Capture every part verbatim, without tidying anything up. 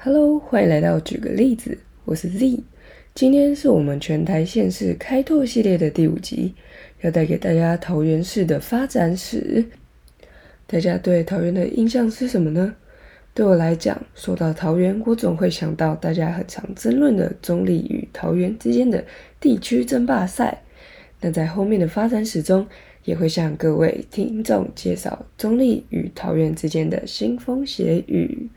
Hello， 欢迎来到举个例子，我是 Z。今天是我们全台县市开拓系列的第五集，要带给大家桃园市的发展史。大家对桃园的印象是什么呢？对我来讲，说到桃园，我总会想到大家很常争论的中坜与桃园之间的地区争霸赛。但在后面的发展史中，也会向各位听众介绍中坜与桃园之间的腥风血雨。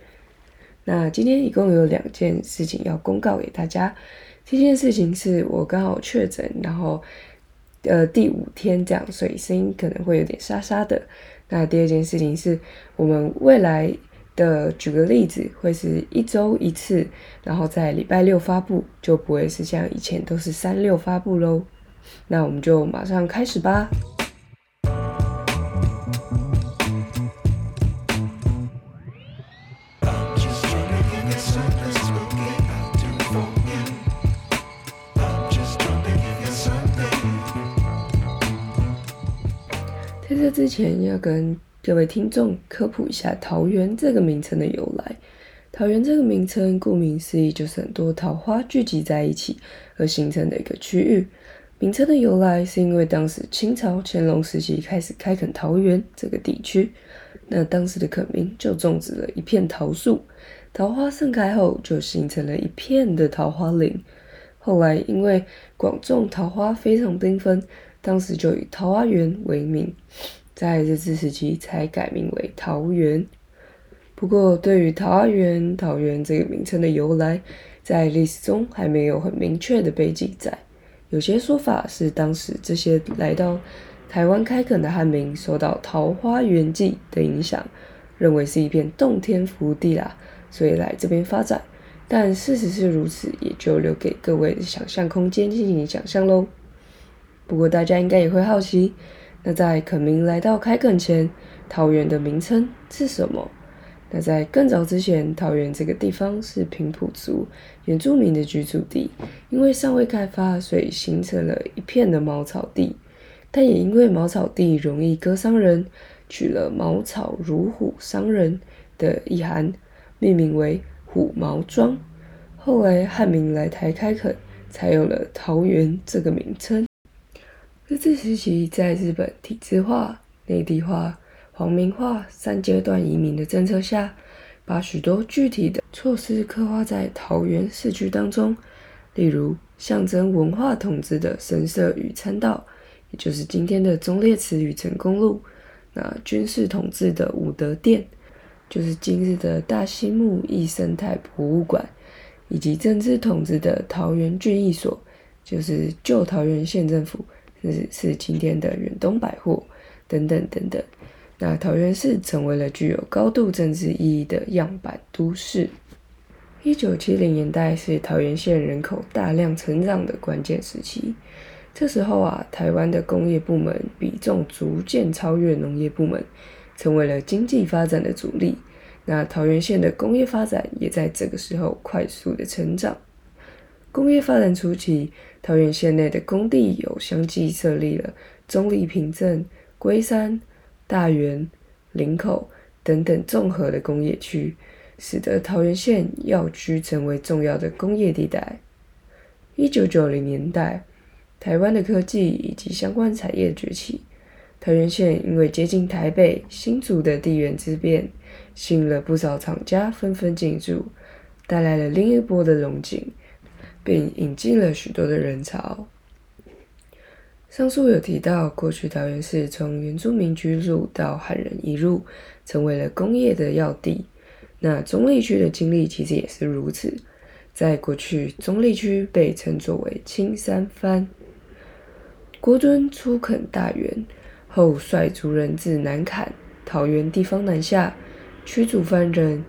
那今天一共有两件事情要公告给大家。第一件事情是我刚好确诊，然后呃第五天这样，所以声音可能会有点沙沙的。那第二件事情是我们未来的举个例子会是一周一次，然后在礼拜六发布，就不会是像以前都是三六发布咯。那我们就马上开始吧。在这之前要跟各位听众科普一下桃园这个名称的由来。桃园这个名称顾名思义就是很多桃花聚集在一起而形成的一个区域。名称的由来是因为当时清朝乾隆时期开始开垦桃园这个地区，那当时的垦民就种植了一片桃树，桃花盛开后就形成了一片的桃花林。后来因为广种桃花非常缤纷，当时就以桃花源为名，在日治时期才改名为桃园。不过对于桃花源、桃园这个名称的由来，在历史中还没有很明确的被记载。有些说法是当时这些来到台湾开垦的汉民受到桃花源记的影响，认为是一片洞天福地啦，所以来这边发展。但事实是如此，也就留给各位的想象空间进行想象咯。不过大家应该也会好奇，那在垦民来到开垦前，桃园的名称是什么？那在更早之前，桃园这个地方是平埔族原住民的居住地，因为尚未开发，所以形成了一片的茅草地。但也因为茅草地容易割伤人，取了茅草如虎伤人的意涵，命名为虎毛庄。后来汉民来台开垦，才有了桃园这个名称。日治时期在日本体制化、内地化、皇民化三阶段移民的政策下，把许多具体的措施刻画在桃园市区当中，例如象征文化统治的神社与参道，也就是今天的忠烈祠与成功路；那军事统治的武德殿，就是今日的大溪木艺生态博物馆；以及政治统治的桃园郡役所，就是旧桃园县政府，是今天的远东百货等等等等。那桃园市成为了具有高度政治意义的样板都市。一九七零年代是桃园县人口大量成长的关键时期，这时候啊，台湾的工业部门比重逐渐超越农业部门，成为了经济发展的主力。那桃园县的工业发展也在这个时候快速的成长。工业发展初期，桃园县内的工地有相继设立了中坜平镇、龟山、大园、林口等等综合的工业区，使得桃园县药区成为重要的工业地带。一九九零年代，台湾的科技以及相关产业崛起，桃园县因为接近台北、新竹的地缘之变，吸引了不少厂家纷纷进驻，带来了另一波的荣景，并引进了许多的人潮。上述有提到，过去桃园市从原住民居住到汉人移入，成为了工业的要地。那中坜区的经历其实也是如此，在过去中坜区被称作为青山番。郭敦出垦大园后，率族人自南崁、桃园地方南下，驱逐番人，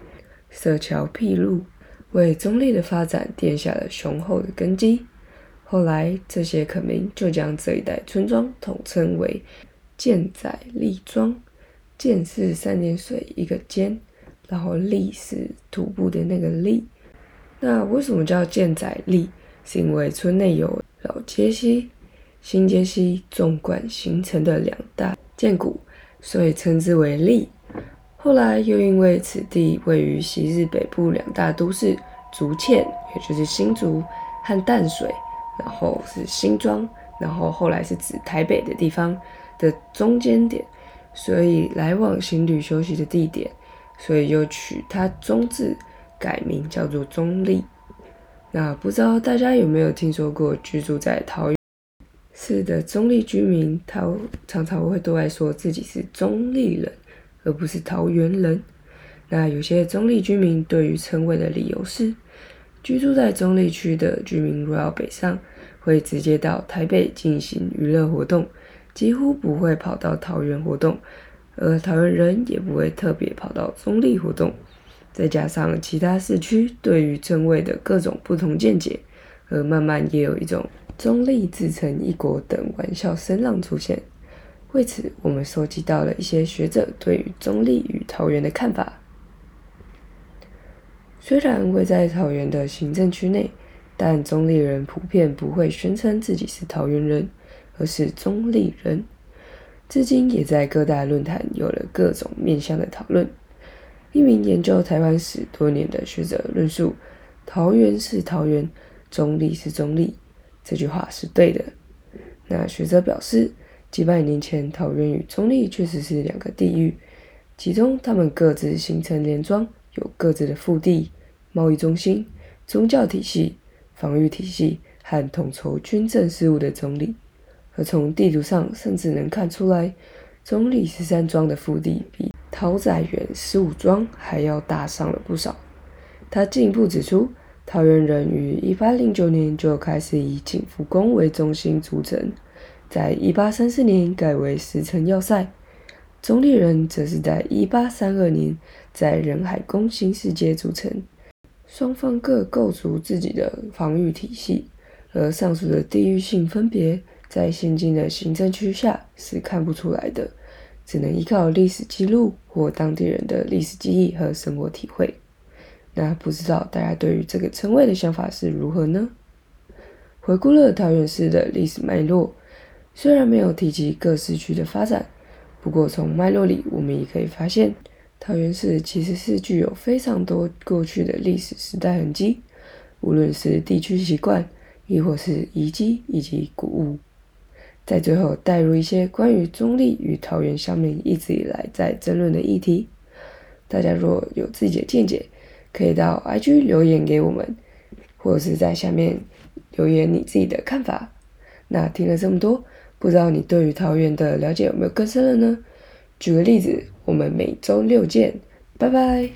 设桥辟路，为中坜的发展奠下了雄厚的根基。后来这些垦民就将这一带村庄统称为建仔坜庄，建是三点水一个间，然后坜是徒步的那个坜。那为什么叫建仔坜？是因为村内有老街溪、新街溪纵贯形成的两大涧谷，所以称之为坜。后来又因为此地位于昔日北部两大都市竹塹，也就是新竹和淡水，然后是新庄，然后后来是指台北的地方的中间点，所以来往行旅休息的地点，所以又取它中字，改名叫做中壢。那不知道大家有没有听说过居住在桃园市的中壢居民，他常常会对外说自己是中壢人，而不是桃园人。那有些中壢居民对于称谓的理由是，居住在中壢区的居民若要北上，会直接到台北进行娱乐活动，几乎不会跑到桃园活动，而桃园人也不会特别跑到中壢活动。再加上其他市区对于称谓的各种不同见解，而慢慢也有一种中壢自成一国等玩笑声浪出现。为此，我们收集到了一些学者对于中壢与桃园的看法。虽然位在桃园的行政区内，但中壢人普遍不会宣称自己是桃园人，而是中壢人。至今也在各大论坛有了各种面向的讨论。一名研究台湾史多年的学者论述，桃园是桃园，中壢是中壢，这句话是对的。那学者表示，几百年前桃园与中壢确实是两个地域，其中他们各自形成联庄，有各自的腹地、贸易中心、宗教体系、防御体系和统筹军政事务的中壢。而从地图上甚至能看出来，中壢十三庄的腹地比桃仔园十五庄还要大上了不少。他进一步指出，桃园人于一八零九年就开始以景福宫为中心组成，在一八三四年改为石城要塞，中壢人则是在一八三二年在仁海宫新市街组成，双方各构筑自己的防御体系，而上述的地域性分别在现今的行政区下是看不出来的，只能依靠历史记录或当地人的历史记忆和生活体会。那不知道大家对于这个称谓的想法是如何呢？回顾了桃园市的历史脉络，虽然没有提及各市区的发展，不过从脉络里我们也可以发现，桃园市其实是具有非常多过去的历史时代痕迹，无论是地区习惯，亦或是遗迹以及古物。在最后带入一些关于中壢与桃园乡民一直以来在争论的议题，大家若有自己的见解，可以到 I G 留言给我们，或者是在下面留言你自己的看法。那听了这么多，不知道你对于桃园的了解有没有更深了呢？举个例子，我们每周六见，拜拜。